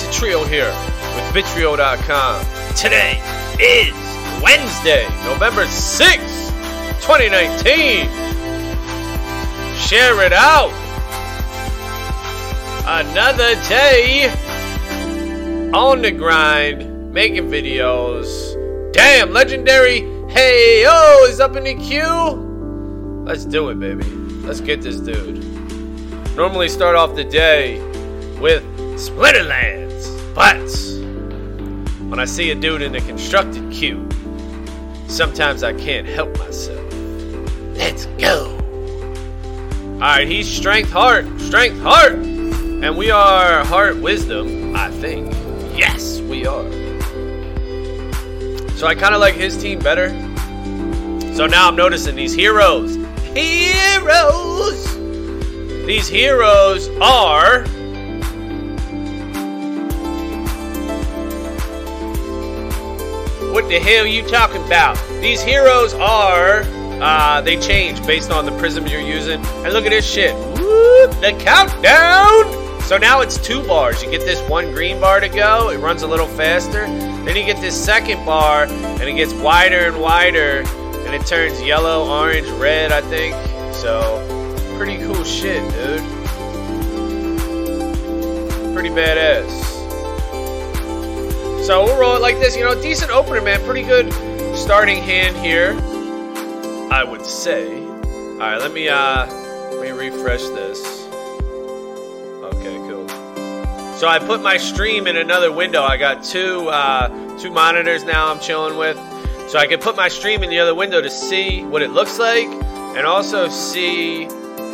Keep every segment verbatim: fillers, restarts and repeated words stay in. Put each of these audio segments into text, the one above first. Basic Trio here with Vitrio dot com. Today is Wednesday, November sixth, twenty nineteen. Share it out. Another day on the grind, making videos. Damn, legendary Hey-O is up in the queue. Let's do it, baby. Let's get this dude. Normally start off the day with Splinterlands, but when I see a dude in a constructed queue, sometimes I can't help myself. Let's go. Alright, he's strength heart, strength heart, and we are heart wisdom, I think. Yes, we are. So I kind of like his team better. So now I'm noticing these heroes. Heroes! These heroes are... What the hell are you talking about? These heroes are... Uh, they change based on the prism you're using. And look at this shit. Whoop, the countdown! So now it's two bars. You get this one green bar to go. It runs a little faster. Then you get this second bar, and it gets wider and wider. And it turns yellow, orange, red, I think. So, pretty cool shit, dude. Pretty badass. So we'll roll it like this. You know, decent opener, man. Pretty good starting hand here, I would say. All right, let me uh, let me refresh this. Okay, cool. So I put my stream in another window. I got two uh, two monitors now I'm chilling with, so I can put my stream in the other window to see what it looks like, and also see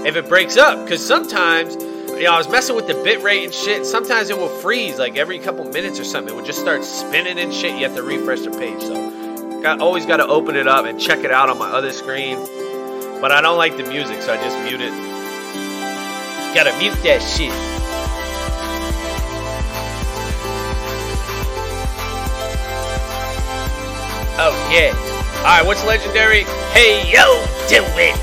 if it breaks up. Because sometimes, you know, I was messing with the bitrate and shit, and sometimes it will freeze like every couple minutes or something. It would just start spinning and shit. You have to refresh the page. So got, always got to open it up and check it out on my other screen. But I don't like the music, so I just mute it. Gotta mute that shit. Oh yeah. Alright, what's legendary? Hey yo, do it!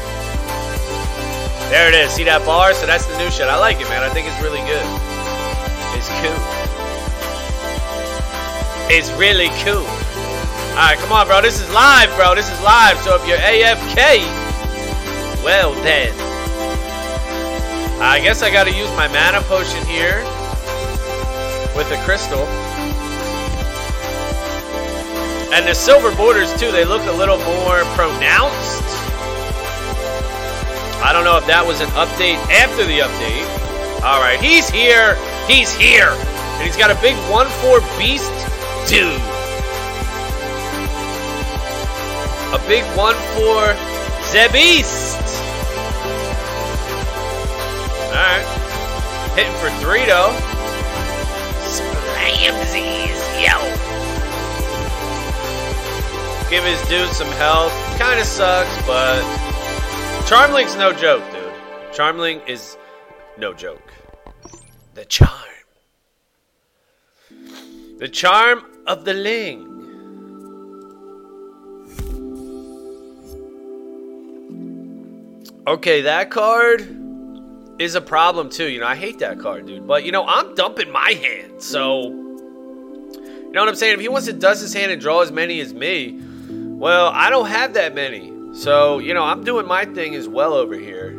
There it is. See that bar? So that's the new shit. I like it, man. I think it's really good. It's cool. It's really cool. Alright, come on, bro. This is live, bro. This is live. So if you're A F K, well then. I guess I gotta use my mana potion here with the crystal. And the silver borders, too, they look a little more pronounced. I don't know if that was an update after the update. All right, he's here. He's here. And he's got a big one four beast dude. A big one four Zebeast. All right. Hitting for three, though. Splamsies, yo. Give his dude some health. Kind of sucks, but... Charmlink's no joke, dude. Charmling is no joke. The charm. The charm of the Ling. Okay, that card is a problem, too. You know, I hate that card, dude. But, you know, I'm dumping my hand, so... You know what I'm saying? If he wants to dust his hand and draw as many as me, well, I don't have that many. So, you know, I'm doing my thing as well over here.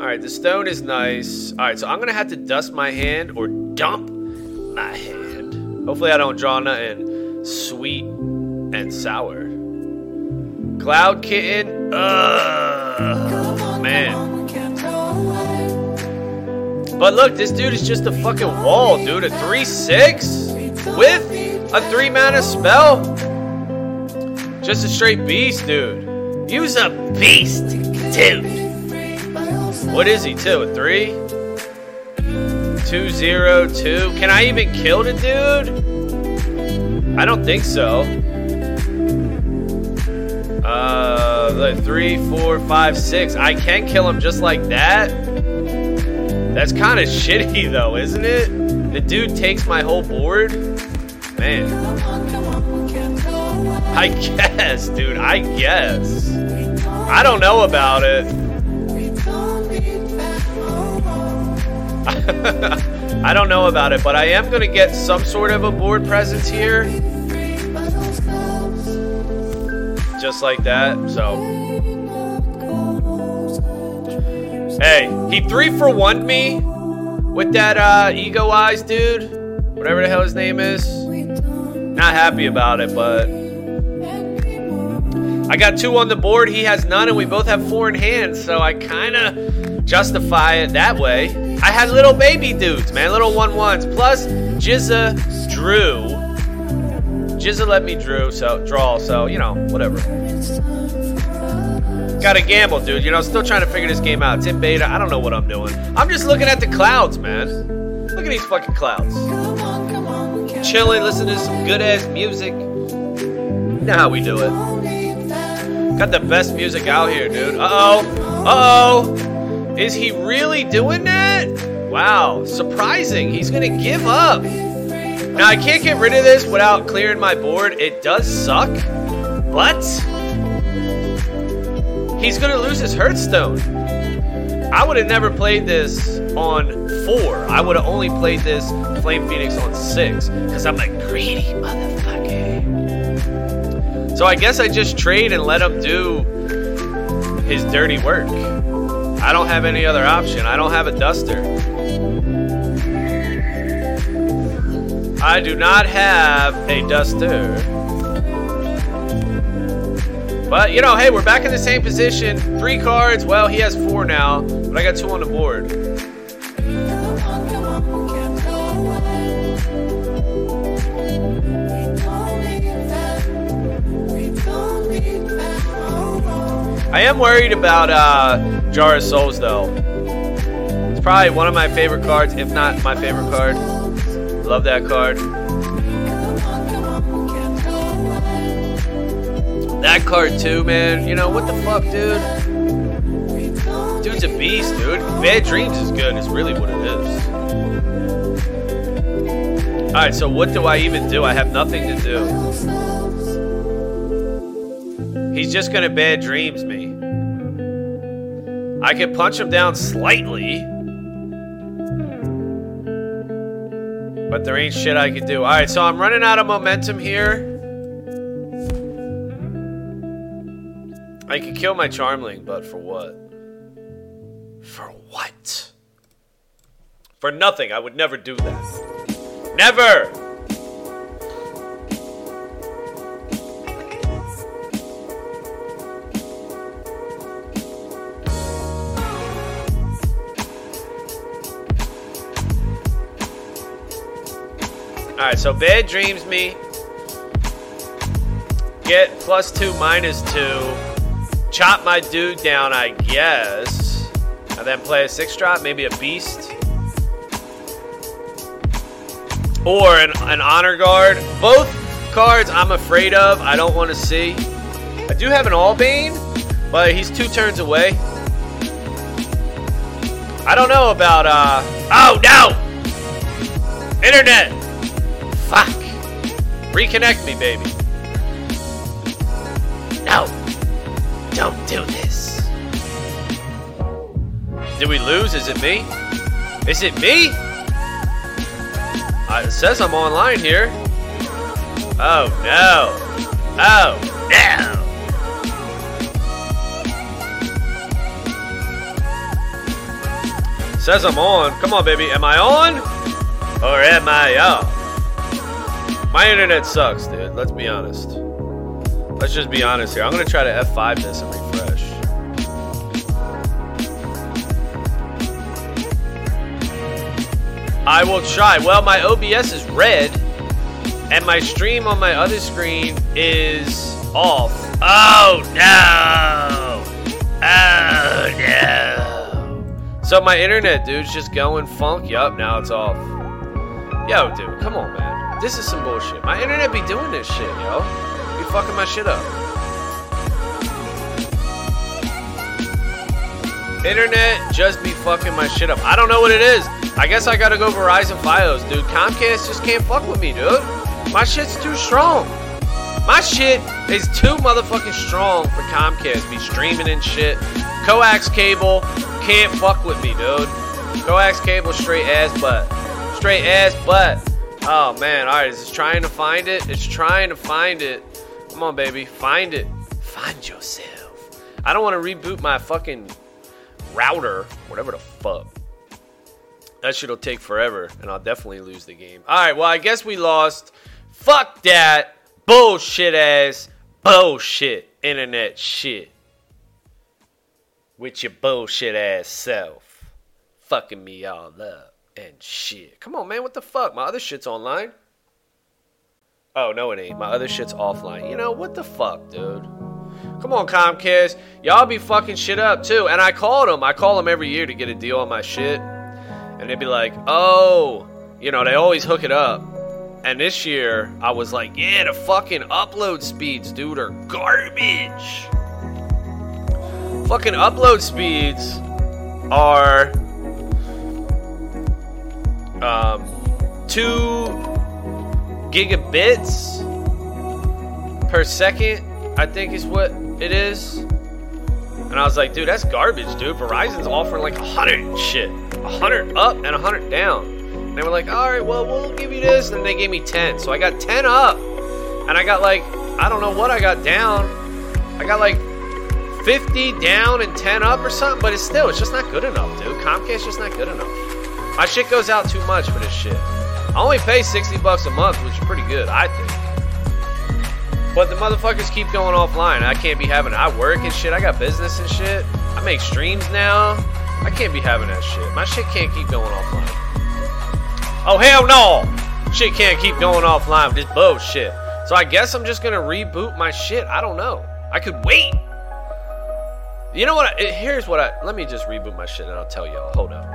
Alright, the stone is nice. Alright, so I'm going to have to dust my hand or dump my hand. Hopefully I don't draw nothing sweet and sour. Cloud Kitten. Ugh, man. But look, this dude is just a fucking wall, dude. A three six with a three mana spell. Just a straight beast, dude. Use a beast, dude. What is he, too? A three? two zero two. Can I even kill the dude? I don't think so. Uh, like three, four, five, six. I can kill him just like that. That's kind of shitty, though, isn't it? The dude takes my whole board. Man. I guess, dude, I guess. I don't know about it. I don't know about it, but I am going to get some sort of a board presence here. Just like that, so... Hey, he three for one me with that uh, Ego Eyes dude. Whatever the hell his name is. Not happy about it, but... I got two on the board, he has none, and we both have four in hand, so I kind of justify it that way. I had little baby dudes, man, little one-ones. Plus, Jizza drew. Jizza let me drew, so draw, so, you know, whatever. Gotta gamble, dude. You know, still trying to figure this game out. It's in beta. I don't know what I'm doing. I'm just looking at the clouds, man. Look at these fucking clouds. Chilling, listening to some good-ass music. You know how we do it. Got the best music out here, dude. Uh-oh. Uh-oh. Is he really doing that? Wow. Surprising. He's going to give up. Now, I can't get rid of this without clearing my board. It does suck. But he's going to lose his Hearthstone. I would have never played this on four. I would have only played this Flame Phoenix on six. Because I'm a greedy motherfucker. So I guess I just trade and let him do his dirty work. I don't have any other option. I don't have a duster. I do not have a duster. But, you know, hey, we're back in the same position. Three cards. Well, he has four now, but I got two on the board. I am worried about uh, Jar of Souls, though. It's probably one of my favorite cards, if not my favorite card. Love that card. That card, too, man. You know, what the fuck, dude? Dude's a beast, dude. Bad Dreams is good. It's really what it is. All right, so what do I even do? I have nothing to do. He's just gonna Bad Dreams me. I could punch him down slightly. But there ain't shit I could do. Alright, so I'm running out of momentum here. I could kill my Charmling, but for what? For what? For nothing. I would never do that. Never! Alright, so Bad Dreams me. Get plus two, minus two. Chop my dude down, I guess. And then play a six drop, maybe a beast. Or an, an honor guard. Both cards I'm afraid of, I don't want to see. I do have an Albane, but he's two turns away. I don't know about, uh... oh, no! Internet! Fuck. Reconnect me, baby. No. Don't do this. Did we lose? Is it me? Is it me? Uh, it says I'm online here. Oh, no. Oh, no. It says I'm on. Come on, baby. Am I on? Or am I off? My internet sucks, dude. Let's be honest. Let's just be honest here. I'm going to try to F five this and refresh. I will try. Well, my O B S is red, and my stream on my other screen is off. Oh, no. Oh, no. So my internet, dude's just going funk. Yup, now it's off. Yo, dude, come on, man. This is some bullshit. My internet be doing this shit, yo. Be fucking my shit up. Internet just be fucking my shit up. I don't know what it is. I guess I gotta go Verizon Fios, dude. Comcast just can't fuck with me, dude. My shit's too strong. My shit is too motherfucking strong for Comcast. Be streaming and shit. Coax cable can't fuck with me, dude. Coax cable straight ass butt. straight ass butt. Oh man, all right, is it trying to find it? It's trying to find it. Come on, baby, find it. Find yourself. I don't want to reboot my fucking router, whatever the fuck. That shit'll take forever, and I'll definitely lose the game. All right, well, I guess we lost. Fuck that bullshit ass bullshit internet shit with your bullshit ass self, fucking me all up and shit. Come on, man, what the fuck? My other shit's online. Oh no, it ain't. My other shit's offline. You know what the fuck, dude? Come on, Comcast, y'all be fucking shit up too. And I called them. I call them every year to get a deal on my shit. And they'd be like, oh, you know, they always hook it up. And this year, I was like, yeah, the fucking upload speeds, dude, are garbage. Fucking upload speeds are um, two gigabits per second, I think is what it is. And I was like, dude, that's garbage, dude. Verizon's offering like one hundred shit. one hundred up and one hundred down. And they were like, all right, well, we'll give you this. And they gave me ten. So I got ten up. And I got like, I don't know what I got down. I got like fifty down and ten up or something. But it's still, it's just not good enough, dude. Comcast's just not good enough. My shit goes out too much for this shit. I only pay sixty bucks a month, which is pretty good, I think. But the motherfuckers keep going offline. I can't be having it. I work and shit. I got business and shit. I make streams now. I can't be having that shit. My shit can't keep going offline. Oh, hell no. Shit can't keep going offline with this bullshit. So I guess I'm just going to reboot my shit. I don't know. I could wait. You know what? I, here's what I... Let me just reboot my shit and I'll tell y'all. Hold up.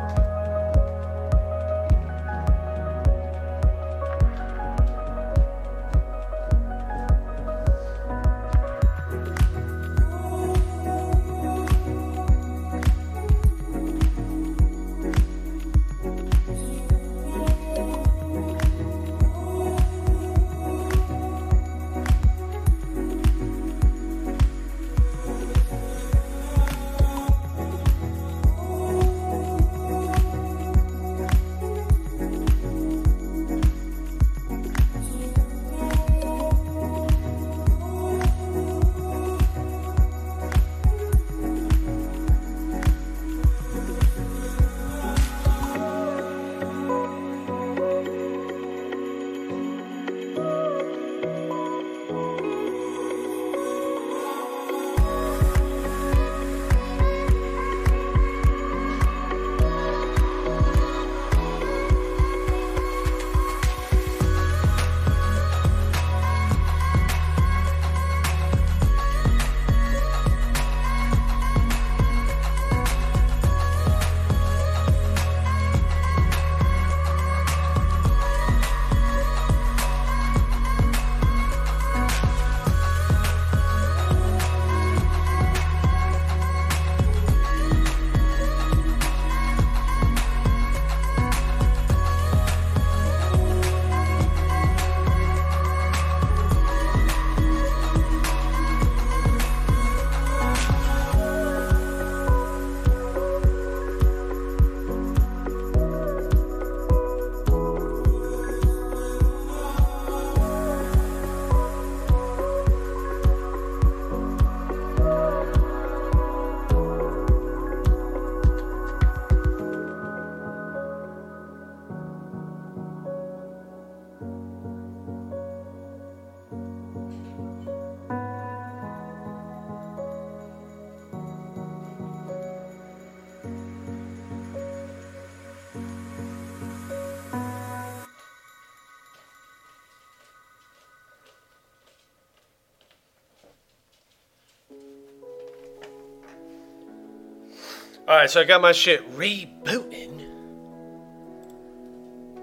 Alright, so I got my shit rebooting.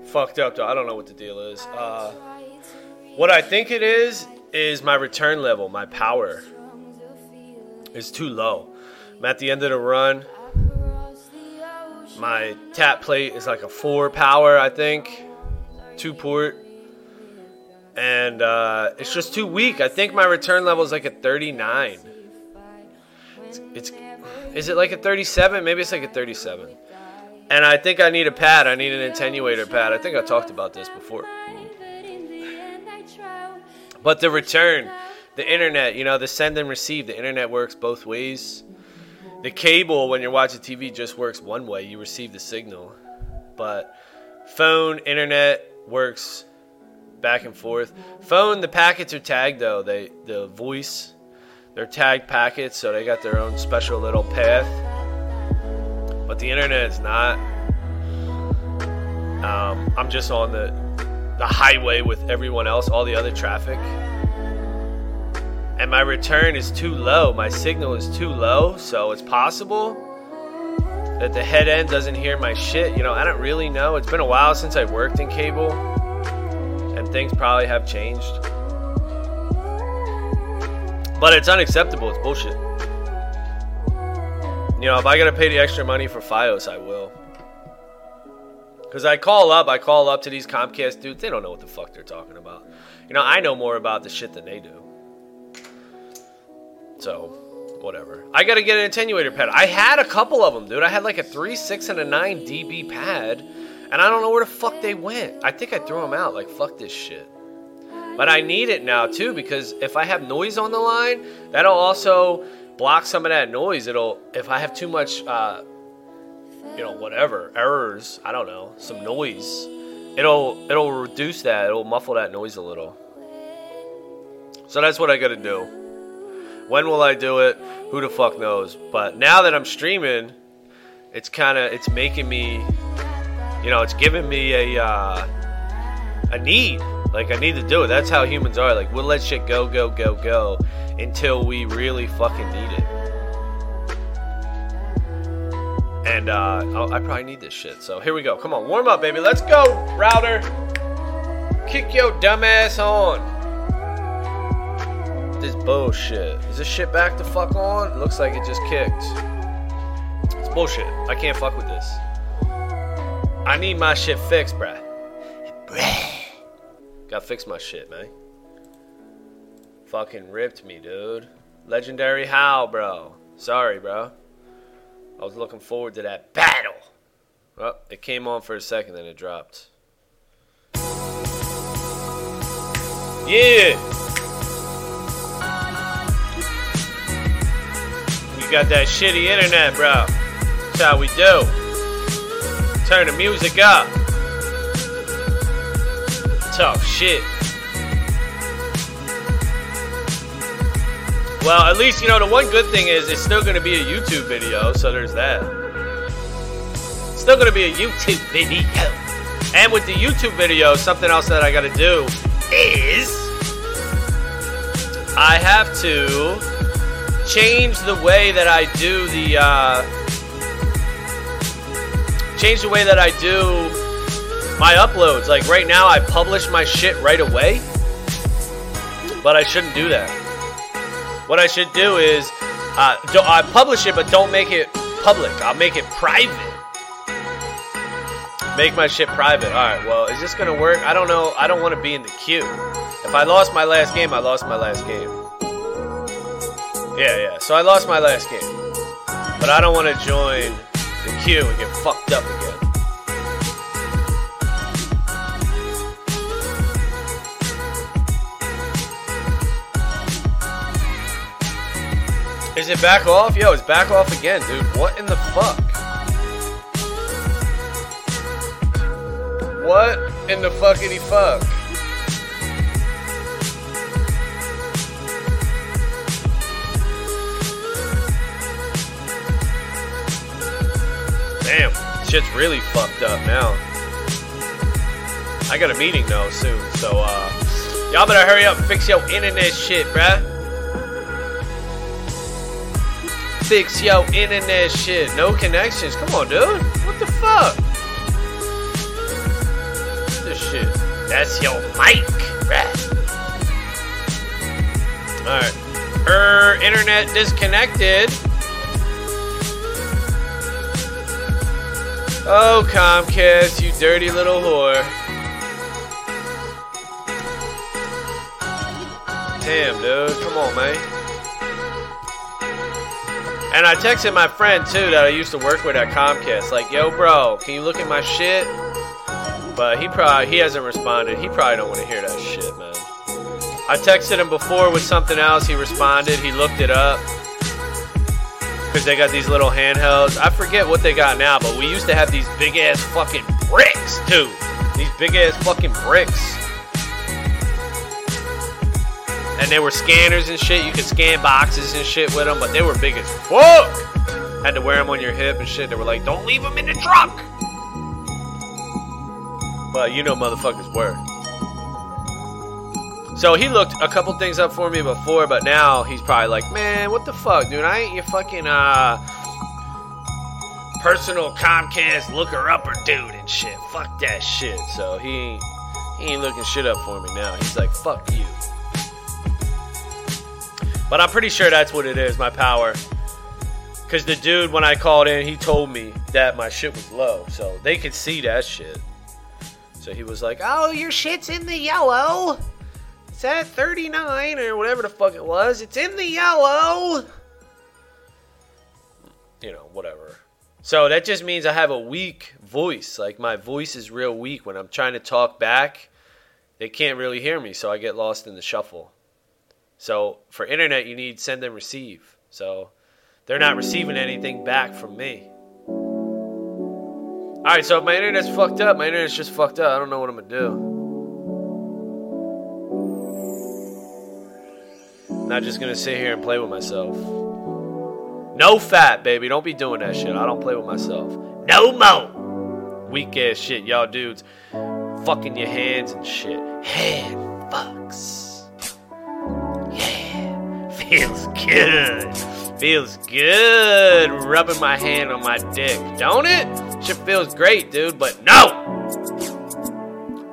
Fucked up, though. I don't know what the deal is. Uh, what I think it is, is my return level, my power, is too low. I'm at the end of the run. My tap plate is like a four power, I think. Two port. And uh, it's just too weak. I think my return level is like a thirty-nine. It's... it's Is it like a thirty-seven? Maybe it's like a thirty-seven. And I think I need a pad. I need an attenuator pad. I think I talked about this before. But the return, the internet, you know, the send and receive, the internet works both ways. The cable, when you're watching T V, just works one way. You receive the signal. But phone, internet works back and forth. Phone, the packets are tagged, though. They, the voice, they're tagged packets, so they got their own special little path. But the internet is not. Um, I'm just on the, the highway with everyone else, all the other traffic. And my return is too low. My signal is too low, so it's possible that the head end doesn't hear my shit. You know, I don't really know. It's been a while since I worked in cable, and things probably have changed. But it's unacceptable. It's bullshit. You know, if I gotta pay the extra money for Fios, I will. Because I call up, I call up to these Comcast dudes. They don't know what the fuck they're talking about. You know, I know more about the shit than they do. So, whatever. I gotta get an attenuator pad. I had a couple of them, dude. I had like a three, six, and a nine decibel pad. And I don't know where the fuck they went. I think I threw them out. Like, fuck this shit. But I need it now, too. Because if I have noise on the line, that'll also block some of that noise. It'll, if I have too much, uh, you know, whatever, errors, I don't know, some noise, it'll, it'll reduce that, it'll muffle that noise a little. So that's what I gotta do. When will I do it? Who the fuck knows? But now that I'm streaming, it's kinda, it's making me, you know, it's giving me a, uh, a need. Like, I need to do it. That's how humans are. Like, we'll let shit go, go, go, go until we really fucking need it. And uh, I'll, I probably need this shit. So here we go. Come on, warm up, baby. Let's go, router. Kick your dumb ass on. This bullshit. Is this shit back the fuck on? It looks like it just kicked. It's bullshit. I can't fuck with this. I need my shit fixed, bruh. Bruh. Gotta fix my shit, man. Fucking ripped me, dude. Legendary howl, bro. Sorry, bro. I was looking forward to that battle. Well, it came on for a second, then it dropped. Yeah! We got that shitty internet, bro. That's how we do. Turn the music up. Tough shit. Well, at least, you know, the one good thing is it's still going to be a YouTube video, so there's that. It's still going to be a YouTube video. And with the YouTube video, something else that I got to do is I have to change the way that I do the, uh, change the way that I do my uploads. Like right now I publish my shit right away, but I shouldn't do that. What I should do is uh, do, I publish it, but don't make it public. I'll make it private. Make my shit private. Alright, well, is this gonna work? I don't know. I don't want to be in the queue. If I lost my last game, I lost my last game. Yeah, yeah. So I lost my last game, but I don't want to join the queue and get fucked up again. Is it back off? Yo, it's back off again, dude. What in the fuck? What in the fuckity fuck? Damn, shit's really fucked up now. I got a meeting though soon, so uh, y'all better hurry up and fix your internet shit, bruh. Fix yo internet shit. No connections. Come on, dude. What the fuck? This shit. That's your mic, bruh. Alright. Er, internet disconnected. Oh, Comcast, you dirty little whore. Damn, dude. Come on, man. And I texted my friend, too, that I used to work with at Comcast, like, yo, bro, can you look at my shit? But he probably, he hasn't responded. He probably don't want to hear that shit, man. I texted him before with something else. He responded. He looked it up. Because they got these little handhelds. I forget what they got now, but we used to have these big-ass fucking bricks, dude. These big-ass fucking bricks. And they were scanners and shit. You could scan boxes and shit with them, but they were big as fuck. Had to wear them on your hip and shit. They were like, don't leave them in the truck. But you know motherfuckers were. So he looked a couple things up for me before, but now he's probably like, man, what the fuck, dude? I ain't your fucking uh, personal Comcast looker-upper dude and shit. Fuck that shit. So he, he ain't looking shit up for me now. He's like, fuck you. But I'm pretty sure that's what it is, my power. Because the dude, when I called in, he told me that my shit was low. So they could see that shit. So he was like, oh, your shit's in the yellow. It's at thirty-nine or whatever the fuck it was. It's in the yellow. You know, whatever. So that just means I have a weak voice. Like, my voice is real weak. When I'm trying to talk back, they can't really hear me. So I get lost in the shuffle. So for internet, you need send and receive. So they're not receiving anything back from me. All right, so if my internet's fucked up, my internet's just fucked up. I don't know what I'm going to do. I'm not just going to sit here and play with myself. No fat, baby. Don't be doing that shit. I don't play with myself. No mo. Weak ass shit, y'all dudes. Fucking your hands and shit. Hand fucks. Feels good. Feels good rubbing my hand on my dick, don't it? Shit feels great, dude, but no!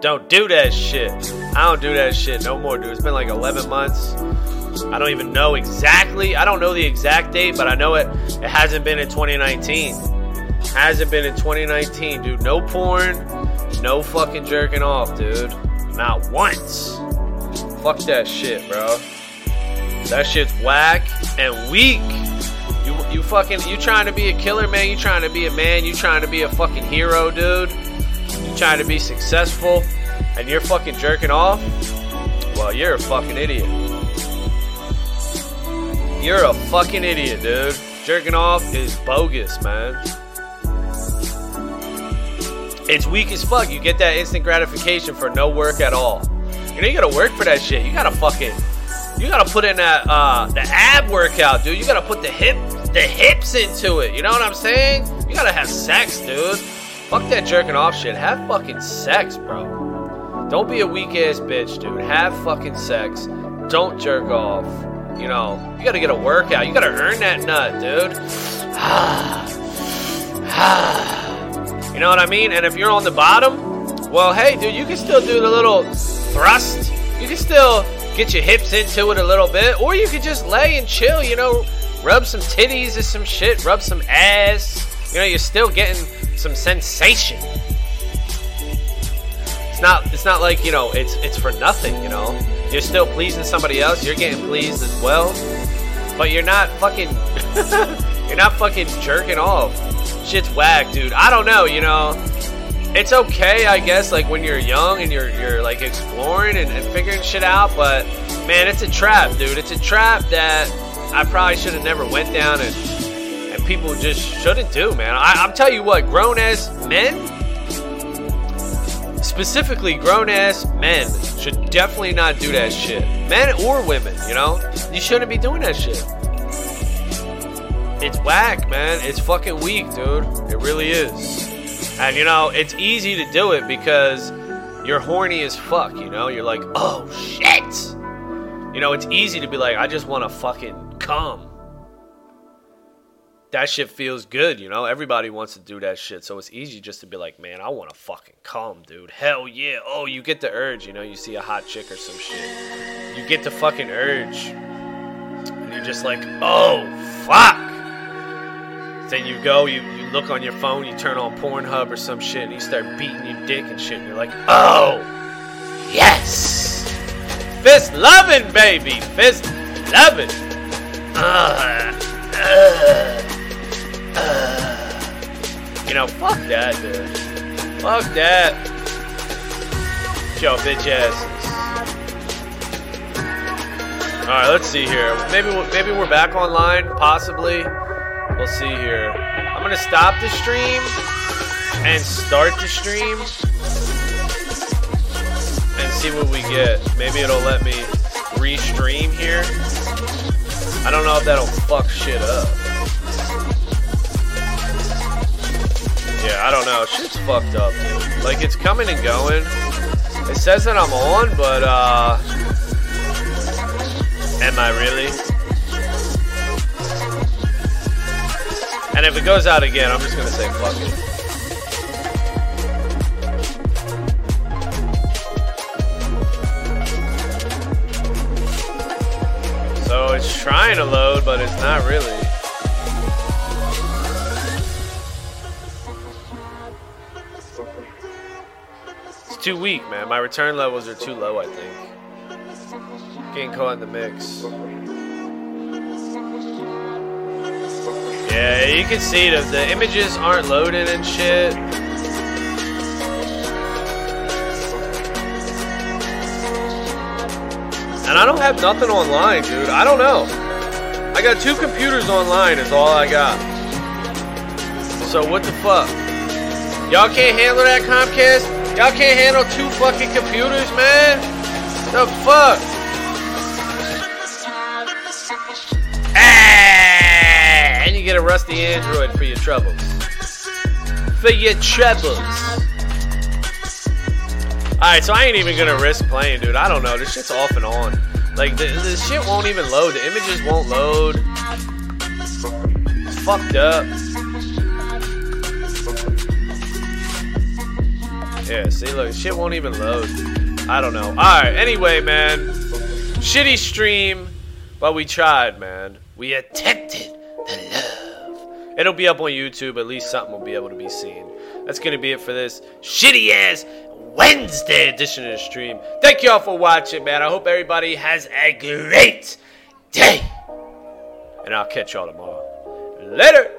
Don't do that shit. I don't do that shit no more, dude. It's been like eleven months. I don't even know exactly. I don't know the exact date, but I know it, it hasn't been in twenty nineteen. Hasn't been in twenty nineteen, dude. No porn. No fucking jerking off, dude. Not once. Fuck that shit, bro. That shit's whack and weak. You you fucking, you trying to be a killer, man. You trying to be a man. You trying to be a fucking hero, dude. You trying to be successful. And you're fucking jerking off? Well, you're a fucking idiot. You're a fucking idiot, dude. Jerking off is bogus, man. It's weak as fuck. You get that instant gratification for no work at all. You know, you gotta work for that shit. You gotta fucking... You gotta put in that uh, the ab workout, dude. You gotta put the hip, the hips into it. You know what I'm saying? You gotta have sex, dude. Fuck that jerking off shit. Have fucking sex, bro. Don't be a weak ass bitch, dude. Have fucking sex. Don't jerk off. You know, you gotta get a workout. You gotta earn that nut, dude. You know what I mean? And if you're on the bottom, well, hey, dude, you can still do the little thrust. You can still get your hips into it a little bit, or you could just lay and chill, you know, rub some titties or some shit, rub some ass, you know, you're still getting some sensation. It's not, it's not like, you know, it's, it's for nothing, you know, you're still pleasing somebody else, you're getting pleased as well, but you're not fucking, you're not fucking jerking off. Shit's whack, dude. I don't know, you know. It's okay, I guess, like, when you're young and you're, you're like, exploring and, and figuring shit out, but, man, it's a trap, dude. It's a trap that I probably should have never went down and and people just shouldn't do, man. I, I'm telling you what, grown-ass men, specifically grown-ass men, should definitely not do that shit. Men or women, you know? You shouldn't be doing that shit. It's whack, man. It's fucking weak, dude. It really is. And, you know, it's easy to do it because you're horny as fuck, you know? You're like, oh, shit! You know, it's easy to be like, I just want to fucking cum. That shit feels good, you know? Everybody wants to do that shit. So it's easy just to be like, man, I want to fucking cum, dude. Hell yeah. Oh, you get the urge, you know? You see a hot chick or some shit. You get the fucking urge. And you're just like, oh, fuck! Then you go, you, you look on your phone, you turn on Pornhub or some shit, and you start beating your dick and shit, and you're like, oh, yes! Fist loving, baby! Fist loving! Uh, uh, uh. You know, fuck that, dude. Fuck that. Yo, bitch asses. All right, let's see here. Maybe maybe we're back online, possibly. We'll see here. I'm gonna stop the stream and start the stream and see what we get. Maybe it'll let me restream here. I don't know if that'll fuck shit up. Yeah, I don't know. Shit's fucked up, dude. Like, it's coming and going. It says that I'm on, but, uh... am I really? And if it goes out again, I'm just gonna say fuck it. So it's trying to load, but it's not really. It's too weak, man. My return levels are too low, I think. Getting caught in the mix. Yeah, you can see that the images aren't loaded and shit. And I don't have nothing online, dude. I don't know. I got two computers online is all I got. So what the fuck? Y'all can't handle that, Comcast? Y'all can't handle two fucking computers, man? The fuck? Ah, and you get a rusty Android for your troubles. For your troubles. Alright, so I ain't even gonna risk playing, dude. I don't know. This shit's off and on. Like, the, the shit won't even load. The images won't load. It's fucked up. Yeah, see, look. Shit won't even load. I don't know. Alright, anyway, man. Shitty stream. But we tried, man. We attempted the love. It'll be up on YouTube. At least something will be able to be seen. That's gonna be it for this shitty-ass Wednesday edition of the stream. Thank y'all for watching, man. I hope everybody has a great day. And I'll catch y'all tomorrow. Later.